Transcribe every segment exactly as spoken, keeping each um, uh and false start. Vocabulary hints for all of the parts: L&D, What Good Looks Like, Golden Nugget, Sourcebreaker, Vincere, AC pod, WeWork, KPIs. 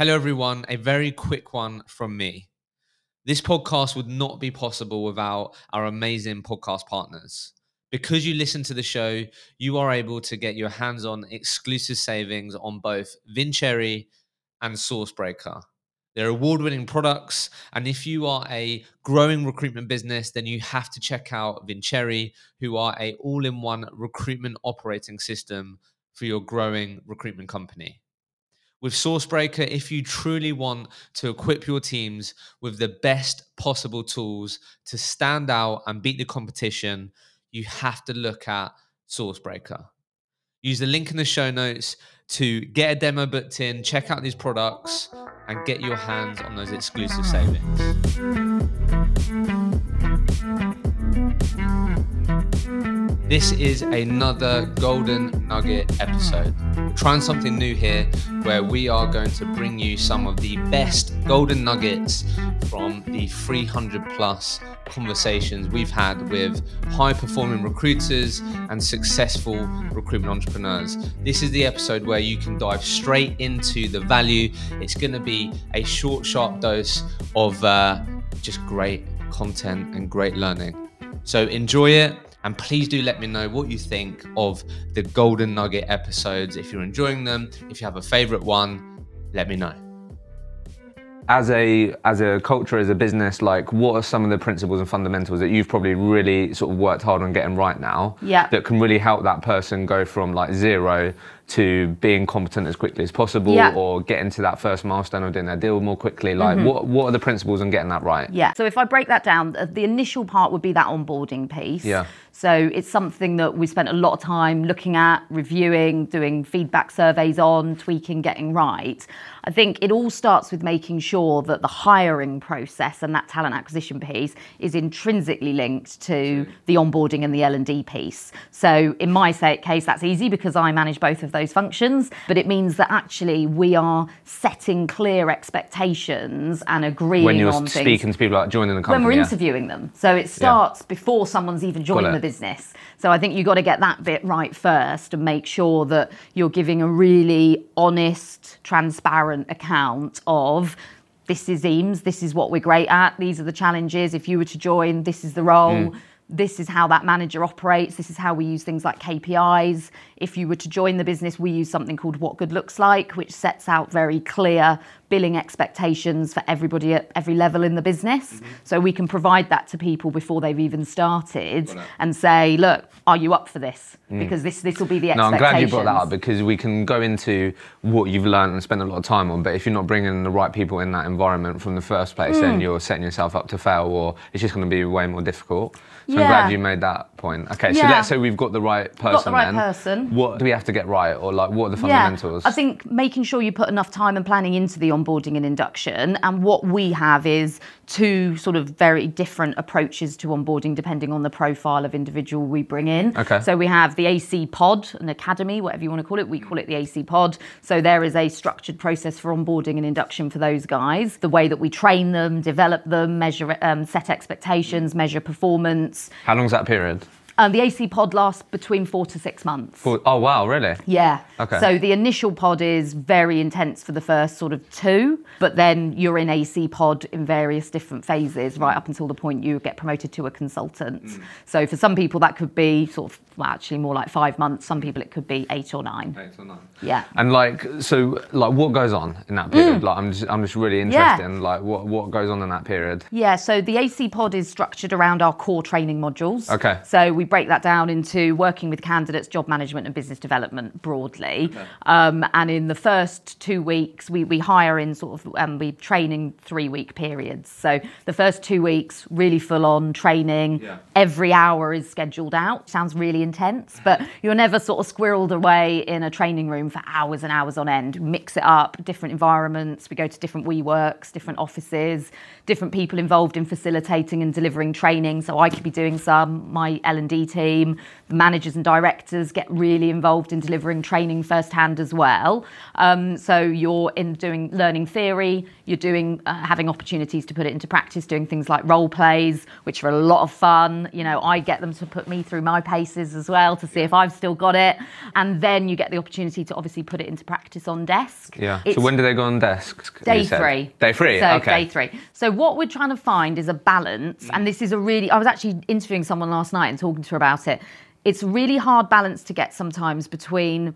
Hello, everyone. A very quick one from me. This podcast would not be possible without our amazing podcast partners. Because you listen to the show, you are able to get your hands on exclusive savings on both Vincere and Sourcebreaker. They're award-winning products, and if you are a growing recruitment business, then you have to check out Vincere, who are an all-in-one recruitment operating system for your growing recruitment company. With Sourcebreaker, if you truly want to equip your teams with the best possible tools to stand out and beat the competition, you have to look at Sourcebreaker. Use the link in the show notes to get a demo booked in, check out these products, and get your hands on those exclusive savings. This is another Golden Nugget episode. We're trying something new here where we are going to bring you some of the best Golden Nuggets from the three hundred plus conversations we've had with high-performing recruiters and successful recruitment entrepreneurs. This is the episode where you can dive straight into the value. It's going to be a short, sharp dose of uh, just great content and great learning. So enjoy it. And please do let me know what you think of the Golden Nugget episodes. If you're enjoying them, if you have a favorite one, let me know. As a as a culture, as a business, like what are some of the principles and fundamentals that you've probably really sort of worked hard on getting right now yeah. that can really help that person go from like zero to being competent as quickly as possible yeah. or getting to that first milestone or doing their deal more quickly? Like mm-hmm. what, what are the principles on getting that right? Yeah, so if I break that down, the initial part would be that onboarding piece. Yeah. So it's something that we spent a lot of time looking at, reviewing, doing feedback surveys on, tweaking, getting right. I think it all starts with making sure that the hiring process and that talent acquisition piece is intrinsically linked to the onboarding and the L and D piece. So in my case, that's easy because I manage both of those functions, but it means that actually we are setting clear expectations and agreeing on things. When you're speaking things, to people like joining the company. When we're yeah. interviewing them. So it starts yeah. before someone's even joining the business. So I think you've got to get that bit right first and make sure that you're giving a really honest, transparent account of this is E A M S, this is what we're great at, these are the challenges, if you were to join, this is the role, mm. this is how that manager operates, this is how we use things like K P Is. If you were to join the business, we use something called What Good Looks Like, which sets out very clear billing expectations for everybody at every level in the business. Mm-hmm. So we can provide that to people before they've even started well, no. and say, look, are you up for this? Mm. Because this this will be the expectations. No, I'm glad you brought that up because we can go into what you've learned and spend a lot of time on, but if you're not bringing the right people in that environment from the first place, mm. then you're setting yourself up to fail or it's just going to be way more difficult. So yeah. I'm glad you made that point. Okay, yeah. so let's say we've got the right person got the right then. person. What do we have to get right or like what are the fundamentals? Yeah. I think making sure you put enough time and planning into the onboarding and induction, and what we have is two sort of very different approaches to onboarding depending on the profile of individual we bring in. Okay. So we have the A C pod, an academy, whatever you want to call it, we call it the A C pod. So there is a structured process for onboarding and induction for those guys. The way that we train them, develop them, measure, um, set expectations, measure performance. How long's that period? Um, the A C pod lasts between four to six months. Four, oh, wow, really? Yeah. Okay. So the initial pod is very intense for the first sort of two, but then you're in A C pod in various different phases, right up until the point you get promoted to a consultant. Mm. So for some people that could be sort of, well, actually more like five months. Some people it could be eight or nine. Eight or nine. Yeah. And like, so like what goes on in that period? Mm. Like I'm just, I'm just really interested yeah. in like what, what goes on in that period. Yeah, so the A C pod is structured around our core training modules. Okay. So we break that down into working with candidates, job management and business development broadly. Okay. Um, and in the first two weeks, we, we hire in sort of, um, we train in three week periods. So the first two weeks, really full on training. Yeah. Every hour is scheduled out. Sounds really intense, but you're never sort of squirreled away in a training room for hours and hours on end. Mix it up, different environments. We go to different WeWorks, different offices, different people involved in facilitating and delivering training. So I could be doing some, my L and D L and D team, the managers and directors get really involved in delivering training firsthand as well. Um, so you're in doing learning theory, you're doing uh, having opportunities to put it into practice, doing things like role plays, which are a lot of fun. You know, I get them to put me through my paces as well to see if I've still got it. And then you get the opportunity to obviously put it into practice on desk. Yeah. It's so when do they go on desk? Day three. Day three, so okay. Day three. So what we're trying to find is a balance. Mm. And this is a really, I was actually interviewing someone last night and talking to her about it. It's a really hard balance to get sometimes between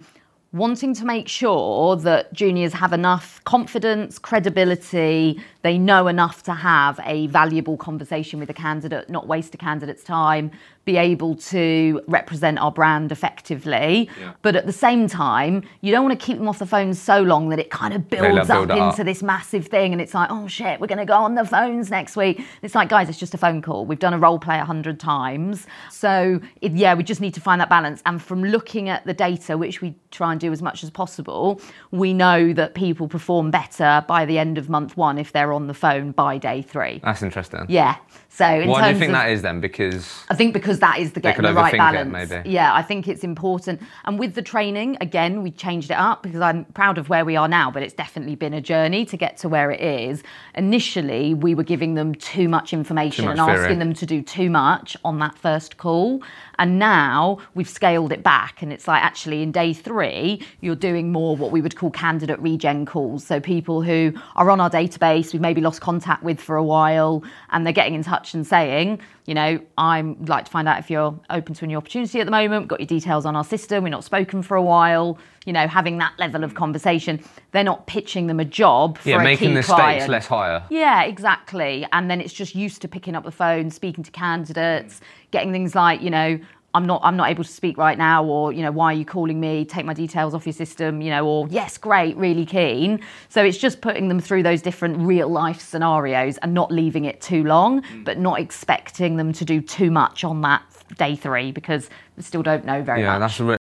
wanting to make sure that juniors have enough confidence, credibility, they know enough to have a valuable conversation with a candidate, not waste a candidate's time, be able to represent our brand effectively. Yeah. But at the same time, you don't want to keep them off the phone so long that it kind of builds up into this massive thing. And it's like, oh shit, we're going to go on the phones next week. And it's like, guys, it's just a phone call. We've done a role play a hundred times. So it, yeah, we just need to find that balance. And from looking at the data, which we try and do as much as possible, we know that people perform better by the end of month one if they're on the phone by day three. That's interesting. Yeah. So in why terms do you think of, that is then? Because I think because that is the getting the right balance. It, maybe. Yeah, I think it's important. And with the training, again, we changed it up because I'm proud of where we are now, but it's definitely been a journey to get to where it is. Initially, we were giving them too much information too much and asking theory. them to do too much on that first call. And now we've scaled it back. And it's like, actually, in day three, you're doing more what we would call candidate regen calls. So people who are on our database, we've maybe lost contact with for a while, and they're getting in touch and saying, you know, I'd like to find out if you're open to a new opportunity at the moment, got your details on our system, we're not spoken for a while, you know, having that level of conversation. They're not pitching them a job for yeah, a making key the client. Stakes less higher. Yeah, exactly. And then it's just used to picking up the phone, speaking to candidates, getting things like, you know, I'm not, I'm not able to speak right now, or, you know, why are you calling me? Take my details off your system, you know, or yes, great, really keen. So it's just putting them through those different real life scenarios and not leaving it too long, mm. but not expecting them to do too much on that day three because they still don't know very yeah, much. That's